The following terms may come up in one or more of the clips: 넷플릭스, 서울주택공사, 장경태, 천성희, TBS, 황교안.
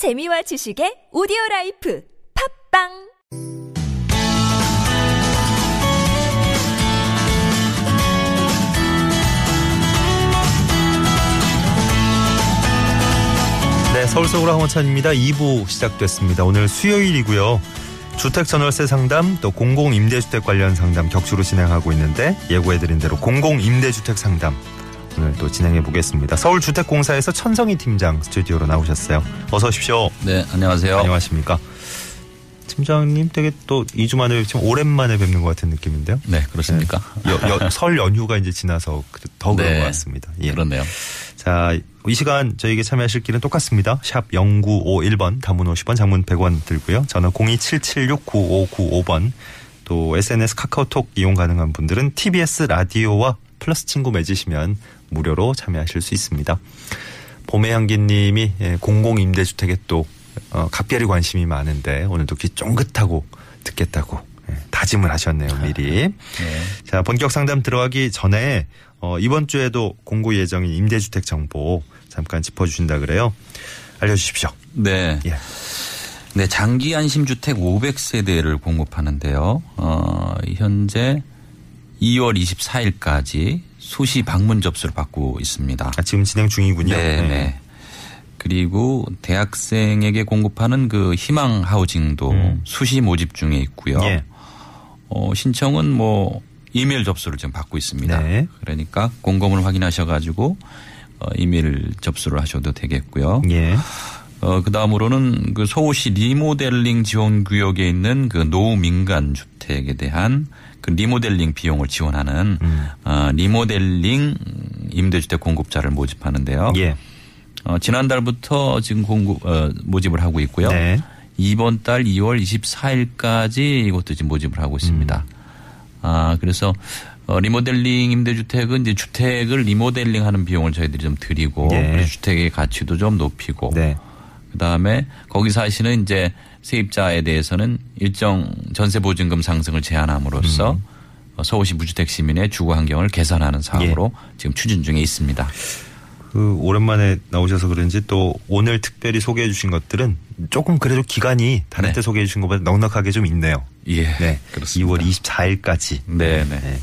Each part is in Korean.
재미와 지식의 오디오라이프 팝빵 네, 서울 속으로 황원찬입니다. 2부 시작됐습니다. 오늘 수요일이고요. 주택 전월세 상담 또 공공임대주택 관련 상담 격주로 진행하고 있는데 예고해드린 대로 공공임대주택 상담 오늘 또 진행해 보겠습니다. 서울주택공사에서 천성희 팀장 스튜디오로 나오셨어요. 어서 오십시오. 네, 안녕하세요. 안녕하십니까. 팀장님 되게 또 2주 만에 지금 오랜만에 뵙는 것 같은 느낌인데요. 네, 그렇습니까. 네. 설 연휴가 이제 지나서 더 그런 것 같습니다. 예. 그렇네요. 자, 이 시간 저에게 참여하실 길은 똑같습니다. 샵 0951번, 단문 50원, 장문 100원 들고요. 전화 027769595번, 또 SNS 카카오톡 이용 가능한 분들은 TBS 라디오와 플러스 친구 맺으시면 무료로 참여하실 수 있습니다. 봄의 향기님이 공공임대주택에 또 각별히 관심이 많은데 오늘도 귀 쫑긋하고 듣겠다고 다짐을 하셨네요, 미리. 네. 자, 본격 상담 들어가기 전에 이번 주에도 공고 예정인 임대주택 정보 잠깐 짚어주신다 그래요. 알려주십시오. 네. 예. 네, 장기 안심주택 500세대를 공급하는데요. 현재 2월 24일까지 수시 방문 접수를 받고 있습니다. 아, 지금 진행 중이군요. 네. 네. 그리고 대학생에게 공급하는 그 희망 하우징도 수시 모집 중에 있고요. 예. 신청은 이메일 접수를 지금 받고 있습니다. 네. 그러니까 공고문을 확인하셔가지고 이메일 접수를 하셔도 되겠고요. 예. 그 다음으로는 그 서울시 리모델링 지원 구역에 있는 그 노민간 주택에 대한 그 리모델링 비용을 지원하는 리모델링 임대주택 공급자를 모집하는데요. 예. 지난달부터 지금 모집을 하고 있고요. 네. 이번 달 2월 24일까지 이것도 지금 모집을 하고 있습니다. 그래서 리모델링 임대주택은 이제 주택을 리모델링하는 비용을 저희들이 좀 드리고 네. 주택의 가치도 좀 높이고 네. 그다음에 거기 사시는 이제 세입자에 대해서는 일정 전세 보증금 상승을 제한함으로써 서울시 무주택 시민의 주거 환경을 개선하는 사항으로 예. 지금 추진 중에 있습니다. 오랜만에 나오셔서 그런지 또 오늘 특별히 소개해 주신 것들은 조금 그래도 기간이 다른 네. 때 소개해 주신 것보다 넉넉하게 좀 있네요. 예. 네. 그렇습니다. 2월 24일까지. 네네. 네.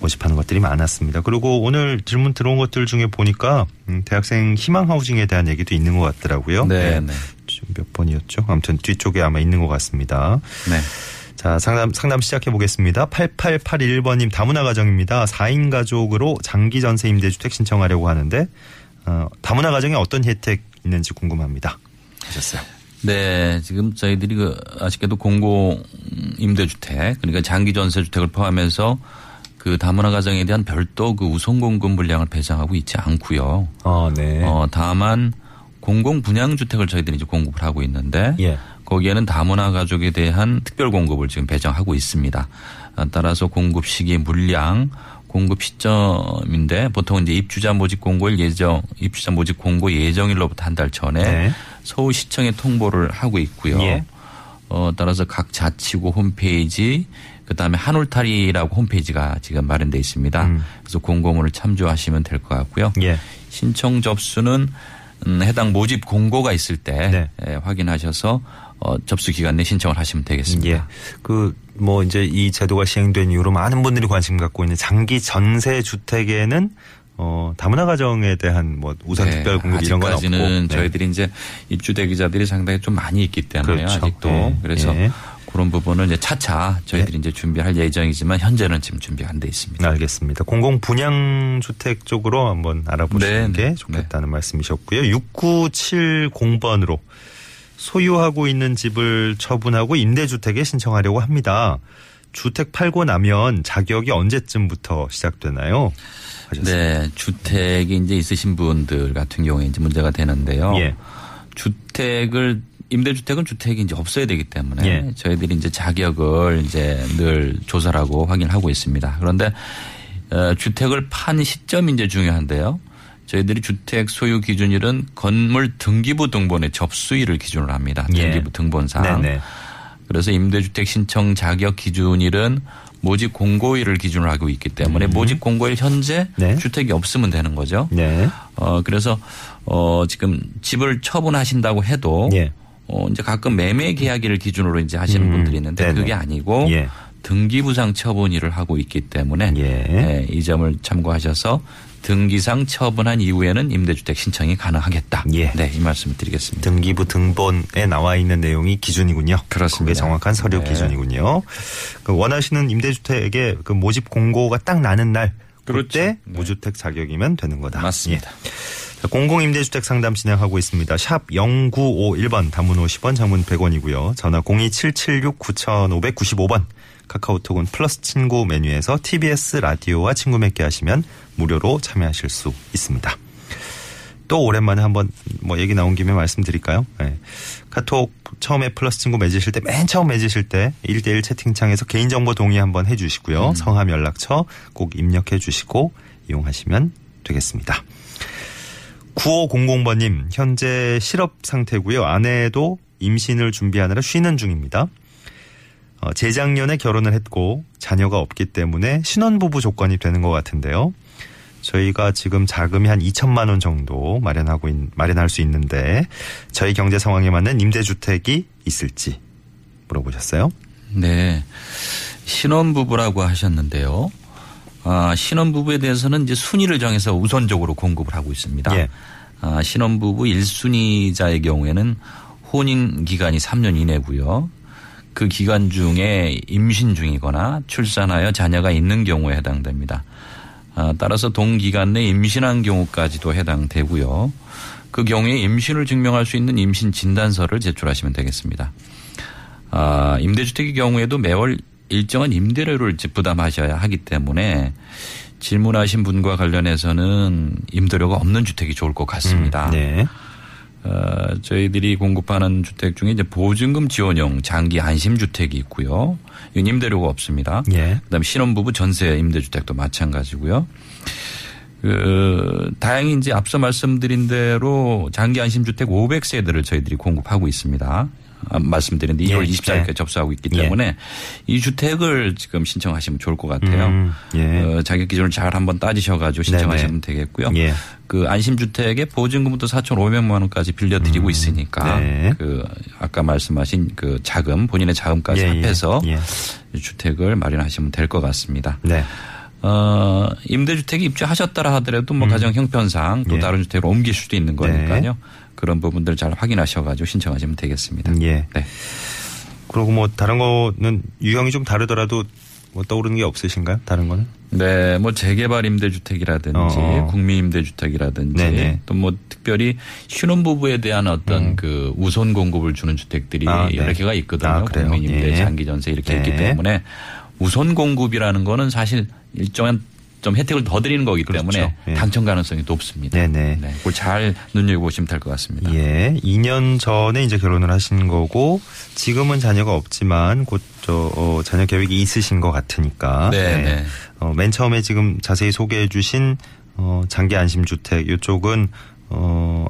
모집하는 것들이 많았습니다. 그리고 오늘 질문 들어온 것들 중에 보니까 대학생 희망 하우징에 대한 얘기도 있는 것 같더라고요. 네네. 네. 몇 번이었죠? 아무튼 뒤쪽에 아마 있는 것 같습니다. 네. 자, 상담 시작해 보겠습니다. 8881번님 다문화 가정입니다. 4인 가족으로 장기 전세 임대주택 신청하려고 하는데 다문화 가정에 어떤 혜택 있는지 궁금합니다. 하셨어요. 네, 지금 저희들이 아쉽게도 공공 임대주택 그러니까 장기 전세 주택을 포함해서 그 다문화 가정에 대한 별도 그 우선 공급 물량을 배정하고 있지 않고요. 아, 네. 다만 공공 분양 주택을 저희들이 이제 공급을 하고 있는데. 예. 거기에는 다문화 가족에 대한 특별 공급을 지금 배정하고 있습니다. 따라서 공급 시기, 물량, 공급 시점인데 보통 이제 입주자 모집 공고 예정일로부터 한 달 전에 네. 서울시청에 통보를 하고 있고요. 예. 따라서 각 자치구 홈페이지 그다음에 한울타리라고 홈페이지가 지금 마련돼 있습니다. 그래서 공고문을 참조하시면 될 것 같고요. 예. 신청 접수는 해당 모집 공고가 있을 때 네. 확인하셔서 접수 기간 내 신청을 하시면 되겠습니다. 예. 이제 이 제도가 시행된 이후로 많은 분들이 관심 갖고 있는 장기 전세 주택에는 다문화 가정에 대한 우선 네. 특별 공급 이런 건 없고 아직까지는 저희들이 이제 입주 대기자들이 상당히 좀 많이 있기 때문에 그렇죠. 아직도 네. 그래서 예. 그런 부분은 이제 차차 저희들이 네. 이제 준비할 예정이지만 현재는 지금 준비 안 돼 있습니다. 알겠습니다. 공공 분양 주택 쪽으로 한번 알아보시는 네. 게 좋겠다는 네. 말씀이셨고요. 6970번으로 소유하고 있는 집을 처분하고 임대주택에 신청하려고 합니다. 주택 팔고 나면 자격이 언제쯤부터 시작되나요? 하셨습니다. 네, 주택이 이제 있으신 분들 같은 경우에 이제 문제가 되는데요. 예. 임대주택은 주택이 이제 없어야 되기 때문에 예. 저희들이 이제 자격을 이제 늘 조사하고 확인하고 있습니다. 그런데 주택을 판 시점이 이제 중요한데요. 저희들이 주택 소유 기준일은 건물 등기부 등본의 접수일을 기준으로 합니다. 등기부 등본상. 네네. 그래서 임대주택 신청 자격 기준일은 모집 공고일을 기준으로 하고 있기 때문에 모집 공고일 현재 주택이 없으면 되는 거죠. 네. 그래서 지금 집을 처분하신다고 해도 예. 이제 가끔 매매 계약일을 기준으로 이제 하시는 분들이 있는데 네네. 그게 아니고 예. 등기부상 처분일을 하고 있기 때문에 예. 예, 이 점을 참고하셔서 등기상 처분한 이후에는 임대주택 신청이 가능하겠다. 예. 네, 이 말씀을 드리겠습니다. 등기부 등본에 나와 있는 내용이 기준이군요. 그렇습니다. 그게 정확한 서류 네. 기준이군요. 그 원하시는 임대주택의 그 모집 공고가 딱 나는 날 그때 네. 무주택 자격이면 되는 거다. 맞습니다. 예. 공공임대주택 상담 진행하고 있습니다. 샵 0951번 단문 50원 장문 100원이고요. 전화 02776-9595번 카카오톡은 플러스 친구 메뉴에서 TBS 라디오와 친구 맺게 하시면 무료로 참여하실 수 있습니다. 또 오랜만에 한번 뭐 얘기 나온 김에 말씀드릴까요? 네. 카톡 처음에 플러스 친구 맺으실 때 맨 처음 맺으실 때 1:1 채팅창에서 개인정보 동의 한번 해 주시고요. 성함 연락처 꼭 입력해 주시고 이용하시면 되겠습니다. 9500번님 현재 실업 상태고요. 아내도 임신을 준비하느라 쉬는 중입니다. 재작년에 결혼을 했고 자녀가 없기 때문에 신혼부부 조건이 되는 것 같은데요. 저희가 지금 자금이 한 2천만 원 정도 마련할 수 있는데 저희 경제 상황에 맞는 임대주택이 있을지 물어보셨어요? 네. 신혼부부라고 하셨는데요. 신혼부부에 대해서는 이제 순위를 정해서 우선적으로 공급을 하고 있습니다. 예. 신혼부부 1순위자의 경우에는 혼인기간이 3년 이내고요. 그 기간 중에 임신 중이거나 출산하여 자녀가 있는 경우에 해당됩니다. 따라서 동기간 내 임신한 경우까지도 해당되고요. 그 경우에 임신을 증명할 수 있는 임신 진단서를 제출하시면 되겠습니다. 임대주택의 경우에도 매월 일정한 임대료를 부담하셔야 하기 때문에 질문하신 분과 관련해서는 임대료가 없는 주택이 좋을 것 같습니다. 네. 저희들이 공급하는 주택 중에 이제 보증금 지원용 장기 안심주택이 있고요. 이건 임대료가 없습니다. 네. 그다음에 신혼부부 전세 임대주택도 마찬가지고요. 다행히 이제 앞서 말씀드린 대로 장기 안심주택 500세대를 저희들이 공급하고 있습니다. 말씀드렸는데 2월 24일까지 접수하고 있기 때문에 예. 이 주택을 지금 신청하시면 좋을 것 같아요. 예. 자격 기준을 잘 한번 따지셔가지고 신청하시면 네네. 되겠고요. 예. 그 안심주택에 보증금부터 4,500만 원까지 빌려드리고 있으니까 네. 그 아까 말씀하신 그 자금 본인의 자금까지 예. 합해서 예. 주택을 마련하시면 될 것 같습니다. 네. 임대주택에 입주하셨다라 하더라도 뭐 가정 형편상 또 예. 다른 주택으로 옮길 수도 있는 거니까요. 네. 그런 부분들 잘 확인하셔가지고 신청하시면 되겠습니다. 예. 네. 그리고 뭐 다른 거는 유형이 좀 다르더라도 뭐 떠오르는 게 없으신가요? 다른 거는? 네, 뭐 재개발 임대주택이라든지 국민 임대주택이라든지 또 뭐 특별히 신혼부부에 대한 어떤 그 우선 공급을 주는 주택들이 여러 개가 있거든요. 국민 임대, 예. 장기 전세 이렇게 있기 때문에 우선 공급이라는 거는 사실 일정한 좀 혜택을 더 드리는 거기 때문에 그렇죠. 당첨 가능성이 높습니다. 네네. 네, 그걸 잘 눈여겨보시면 될 것 같습니다. 예, 2년 전에 이제 결혼을 하신 거고 지금은 자녀가 없지만 곧 자녀 계획이 있으신 것 같으니까. 네네. 네. 맨 처음에 지금 자세히 소개해주신 장기 안심주택 이쪽은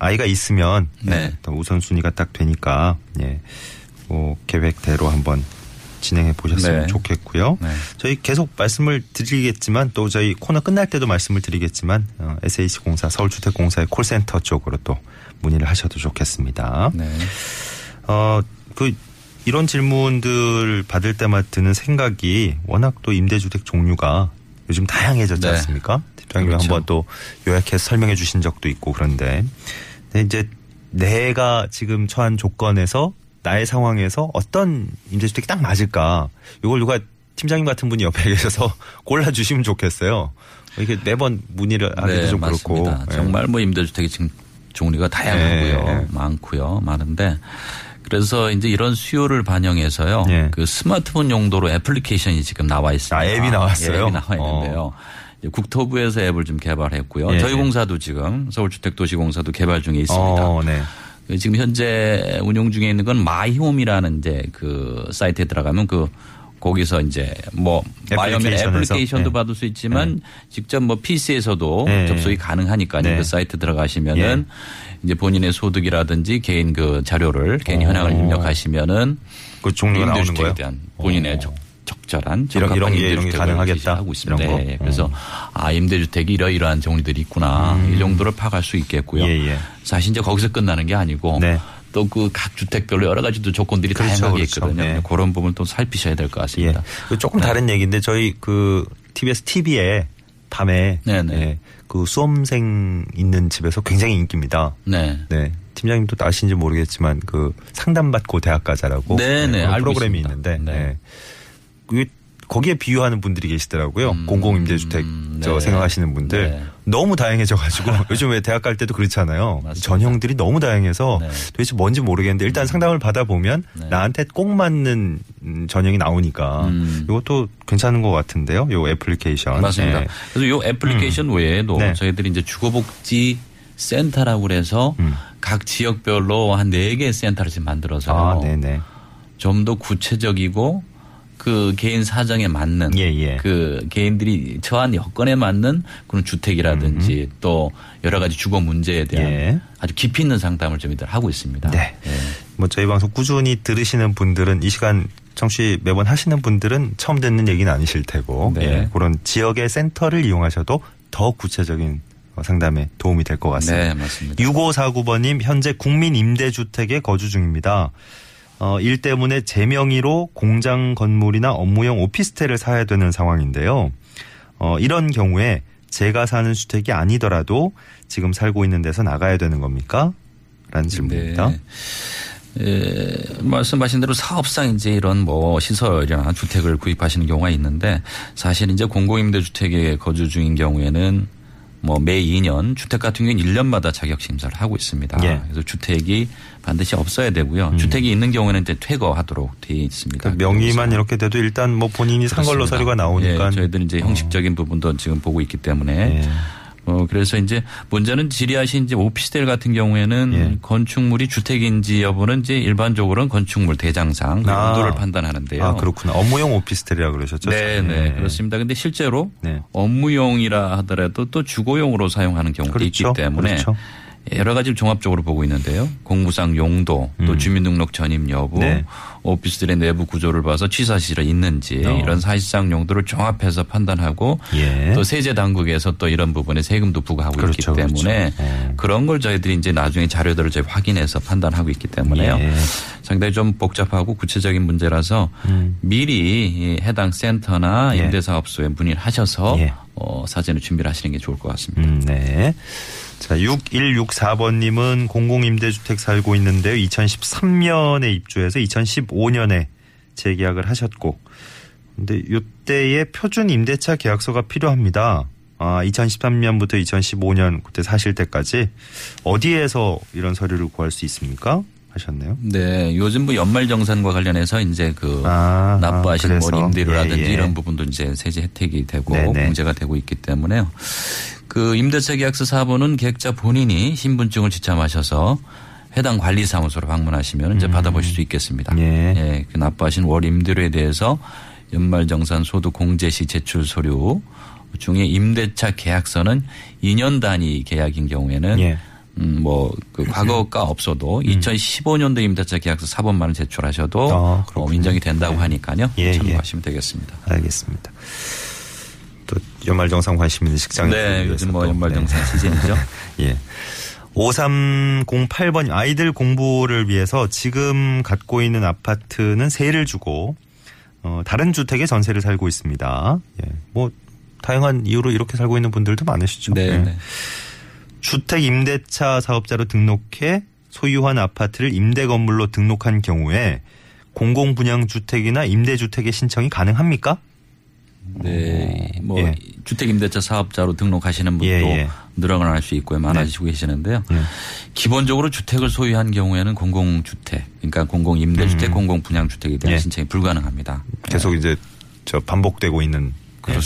아이가 있으면 네. 우선순위가 딱 되니까 예, 계획대로 한번. 진행해 보셨으면 네. 좋겠고요. 네. 저희 계속 말씀을 드리겠지만 또 저희 코너 끝날 때도 말씀을 드리겠지만 SH공사 서울주택공사의 콜센터 쪽으로 또 문의를 하셔도 좋겠습니다. 네. 이런 질문들 받을 때마다 드는 생각이 워낙 또 임대주택 종류가 요즘 다양해졌지 네. 않습니까? 대표님 그렇죠. 한번 또 요약해서 설명해 주신 적도 있고 그런데 이제 내가 지금 처한 조건에서 나의 상황에서 어떤 임대주택이 딱 맞을까? 이걸 누가 팀장님 같은 분이 옆에 계셔서 골라주시면 좋겠어요. 이렇게 매번 문의를 하기도 네, 좀 맞습니다. 그렇고. 정말 뭐 임대주택이 지금 종류가 다양하고요. 네. 많은데 그래서 이제 이런 수요를 반영해서요. 네. 그 스마트폰 용도로 애플리케이션이 지금 나와 있습니다. 앱이 나왔어요? 앱이 나와 있는데요. 국토부에서 앱을 좀 개발했고요. 네. 저희 공사도 지금 서울주택도시공사도 개발 중에 있습니다. 네. 지금 현재 운영 중에 있는 건 마이홈이라는 이제 그 사이트에 들어가면 거기서 이제 뭐 마이홈의 애플리케이션도 네. 받을 수 있지만 네. 직접 뭐 PC에서도 네. 접속이 가능하니까요. 네. 그 사이트 들어가시면은 네. 이제 본인의 소득이라든지 개인 그 자료를 개인 현황을 입력하시면은 그 종류가 나오는 거예요. 본인의 적절한 이런 게 가능하겠다 하고 있습니다. 이런 네. 그래서 아 임대주택이 이러이러한 종류들이 있구나 이 정도를 파악할 수 있겠고요. 예. 사실 이제 거기서 끝나는 게 아니고 네. 또 그 각 주택별로 여러 가지 또 조건들이 다양하게 있거든요. 네. 그런 부분을 또 살피셔야 될 것 같습니다. 예. 조금 네. 다른 얘기인데 저희 그 TBS TV에 밤에 네. 그 수험생 있는 집에서 굉장히 인기입니다. 네. 팀장님도 아시는지 모르겠지만 그 상담받고 대학 가자라고 네. 프로그램이 있는데 네. 거기에 비유하는 분들이 계시더라고요. 공공임대주택 네. 생각하시는 분들. 네. 너무 다양해져가지고 요즘 왜 대학 갈 때도 그렇잖아요. 맞습니다. 전형들이 너무 다양해서 네. 도대체 뭔지 모르겠는데 일단 상담을 받아보면 네. 나한테 꼭 맞는 전형이 나오니까 이것도 괜찮은 것 같은데요. 이 애플리케이션. 맞습니다. 네. 그래서 이 애플리케이션 외에도 네. 저희들이 이제 주거복지 센터라고 그래서 각 지역별로 한 4개의 센터를 지금 만들어서 좀 더 구체적이고 그 개인 사정에 맞는 그 개인들이 처한 여건에 맞는 그런 주택이라든지 또 여러 가지 주거 문제에 대한 아주 깊이 있는 상담을 좀 이들 하고 있습니다. 네. 뭐 저희 방송 꾸준히 들으시는 분들은 이 시간 청취 매번 하시는 분들은 처음 듣는 얘기는 아니실 테고 그런 지역의 센터를 이용하셔도 더 구체적인 상담에 도움이 될 것 같습니다. 네, 맞습니다. 6549번님 현재 국민 임대주택에 거주 중입니다. 일 때문에 제 명의로 공장 건물이나 업무용 오피스텔을 사야 되는 상황인데요. 이런 경우에 제가 사는 주택이 아니더라도 지금 살고 있는 데서 나가야 되는 겁니까? 라는 질문입니다. 네. 말씀하신 대로 사업상 이제 이런 뭐 시설이나 주택을 구입하시는 경우가 있는데 사실 이제 공공임대주택에 거주 중인 경우에는 뭐 매 2년 주택 같은 경우는 1년마다 자격 심사를 하고 있습니다. 그래서 주택이 반드시 없어야 되고요. 주택이 있는 경우에는 이제 퇴거하도록 돼 있습니다. 그러니까 명의만 이렇게 돼도 일단 뭐 본인이 산 걸로 서류가 나오니까 저희들은 이제 형식적인 부분도 지금 보고 있기 때문에 그래서 이제 문제는 질의하신 이제 오피스텔 같은 경우에는 건축물이 주택인지 여부는 이제 일반적으로는 건축물 대장상 용도를 판단하는데요. 아, 그렇구나. 업무용 오피스텔이라고 그러셨죠? 네. 그렇습니다. 근데 실제로 업무용이라 하더라도 또 주거용으로 사용하는 경우도 있기 때문에 여러 가지를 종합적으로 보고 있는데요. 공무상 용도, 또 주민등록 전입 여부, 오피스텔의 내부 구조를 봐서 취사실이 있는지 이런 사실상 용도를 종합해서 판단하고 또 세제 당국에서 또 이런 부분에 세금도 부과하고 있기 때문에 그런 걸 저희들이 이제 나중에 자료들을 저희 확인해서 판단하고 있기 때문에요. 상당히 좀 복잡하고 구체적인 문제라서 미리 해당 센터나 임대사업소에 문의를 하셔서 사전에 준비를 하시는 게 좋을 것 같습니다. 네. 자, 6164번님은 공공임대주택 살고 있는데요. 2013년에 입주해서 2015년에 재계약을 하셨고, 근데 이때에 표준 임대차 계약서가 필요합니다. 2013년부터 2015년 그때 사실 때까지 어디에서 이런 서류를 구할 수 있습니까? 하셨네요. 네, 요즘 뭐 연말정산과 관련해서 이제 그 납부하신 뭐 임대료라든지 이런 부분도 이제 세제 혜택이 되고 공제가 되고 있기 때문에요. 그 임대차 계약서 4번은 계약자 본인이 신분증을 지참하셔서 해당 관리사무소로 방문하시면 이제 받아보실 수 있겠습니다. 그 납부하신 월 임대료에 대해서 연말정산 소득 공제 시 제출 서류 중에 임대차 계약서는 2년 단위 계약인 경우에는 뭐 그 과거가 없어도 2015년도 임대차 계약서 4번만을 제출하셔도 인정이 된다고 하니까요. 참고하시면 되겠습니다. 알겠습니다. 또 연말정산 관심 있는 직장인 요즘 뭐 연말정산 시즌이죠. 5308번 아이들 공부를 위해서 지금 갖고 있는 아파트는 세를 주고 다른 주택에 전세를 살고 있습니다. 뭐 다양한 이유로 이렇게 살고 있는 분들도 많으시죠. 네. 주택 임대차 사업자로 등록해 소유한 아파트를 임대 건물로 등록한 경우에 공공 분양 주택이나 임대 주택의 신청이 가능합니까? 네, 뭐 주택 임대차 사업자로 등록하시는 분도 늘어날 수 있고 많아지고 계시는데요. 기본적으로 주택을 소유한 경우에는 공공 주택, 그러니까 공공 임대 주택, 공공 분양 주택에 대한 신청이 불가능합니다. 계속 이제 반복되고 있는.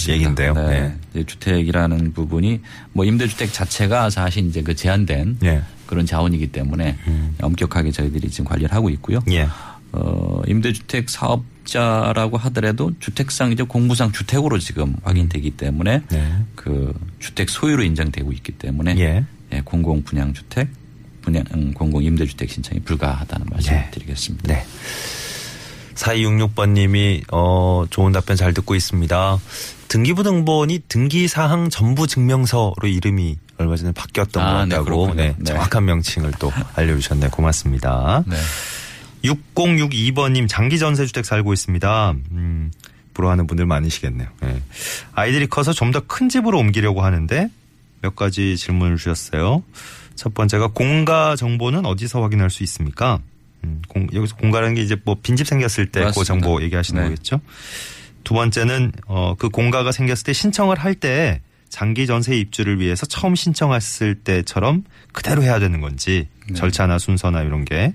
얘기인데요. 네. 주택이라는 부분이 뭐 임대주택 자체가 사실 이제 그 제한된 그런 자원이기 때문에 엄격하게 저희들이 지금 관리를 하고 있고요. 임대주택 사업자라고 하더라도 주택상 이제 공무상 주택으로 지금 확인되기 때문에 그 주택 소유로 인정되고 있기 때문에 공공 분양주택, 공공 임대주택 신청이 불가하다는 말씀을 드리겠습니다. 4266번님이 좋은 답변 잘 듣고 있습니다. 등기부등본이 등기사항 전부 증명서로 이름이 얼마 전에 바뀌었던 것 같다고 네, 정확한 명칭을 또 알려주셨네요. 고맙습니다. 네. 6062번님 장기전세주택 살고 있습니다. 부러워하는 분들 많으시겠네요. 네. 아이들이 커서 좀 더 큰 집으로 옮기려고 하는데 몇 가지 질문을 주셨어요. 첫 번째가 공가 정보는 어디서 확인할 수 있습니까? 여기서 공가라는 게 이제 뭐 빈집 생겼을 때 그 정보 얘기하시는 네. 거겠죠. 두 번째는 그 공가가 생겼을 때 신청을 할 때 장기 전세 입주를 위해서 처음 신청했을 때처럼 그대로 해야 되는 건지 네. 절차나 순서나 이런 게.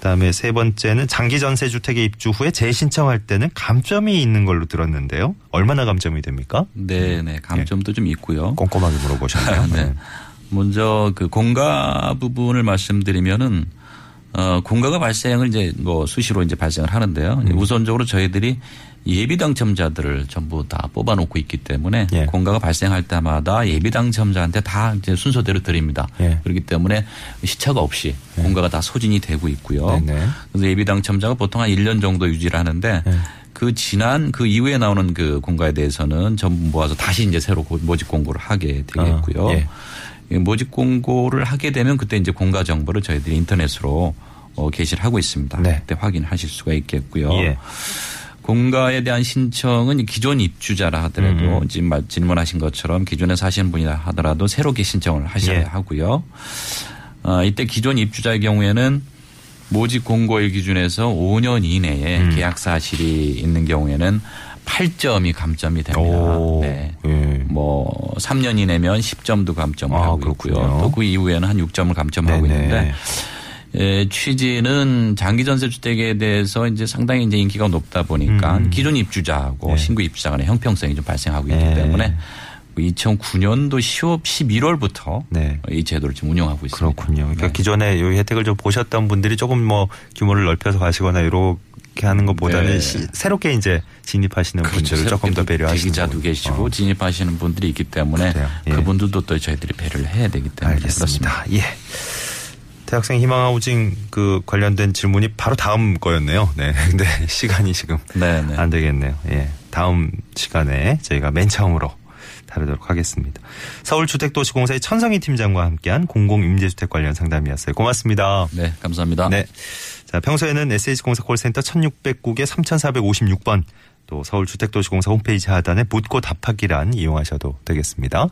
그다음에 세 번째는 장기 전세 주택에 입주 후에 재신청할 때는 감점이 있는 걸로 들었는데요. 얼마나 감점이 됩니까? 네, 감점도 네. 좀 있고요. 꼼꼼하게 물어보셨네요. 네. 먼저 그 공가 부분을 말씀드리면은 공가가 발생을 이제 뭐 수시로 이제 발생을 하는데요. 우선적으로 저희들이 예비 당첨자들을 전부 다 뽑아놓고 있기 때문에 예. 공가가 발생할 때마다 예비 당첨자한테 다 이제 순서대로 드립니다. 예. 그렇기 때문에 시차가 없이 예. 공가가 다 소진이 되고 있고요. 네네. 그래서 예비 당첨자가 보통 한 1년 정도 유지를 하는데 예. 그 지난 그 이후에 나오는 그 공가에 대해서는 전부 모아서 다시 이제 새로 모집 공고를 하게 되겠고요. 예. 모집 공고를 하게 되면 그때 이제 공가 정보를 저희들이 인터넷으로 게시를 하고 있습니다. 네. 그때 확인하실 수가 있겠고요. 예. 공가에 대한 신청은 기존 입주자라 하더라도 질문하신 것처럼 기존에 사시는 분이라 하더라도 새롭게 신청을 하셔야 예. 하고요. 이때 기존 입주자의 경우에는 모집 공고일 기준에서 5년 이내에 계약 사실이 있는 경우에는 8점이 감점이 됩니다. 네. 예. 뭐 3년 이내면 10점도 감점을 하고 그렇군요. 있고요. 또 그 이후에는 한 6점을 감점하고 네네. 있는데 예, 취지는 장기 전세 주택에 대해서 이제 상당히 이제 인기가 높다 보니까 기존 입주자하고 네. 신규 입주자 간의 형평성이 좀 발생하고 네. 있기 때문에 2009년도 11월부터 네. 이 제도를 지금 운영하고 있습니다. 그렇군요. 그러니까 네. 기존에 이 혜택을 좀 보셨던 분들이 조금 뭐 규모를 넓혀서 가시거나 이렇게 하는 것보다는 네. 새롭게 이제 진입하시는 그렇죠. 분들을 조금 더 배려하시는 대기자도 계시고 진입하시는 분들이 있기 때문에 예. 그분들도 또 저희들이 배려를 해야 되기 때문에 알겠습니다. 그렇습니다. 예. 대학생 희망하우징 그 관련된 질문이 바로 다음 거였네요. 네. 근데 시간이 지금 네네. 안 되겠네요. 예. 다음 시간에 저희가 맨 처음으로 다루도록 하겠습니다. 서울주택도시공사의 천성희 팀장과 함께한 공공임대주택 관련 상담이었어요. 고맙습니다. 네. 감사합니다. 네. 자, 평소에는 SH공사 콜센터 1609에 3456번 또 서울주택도시공사 홈페이지 하단에 묻고 답하기란 이용하셔도 되겠습니다.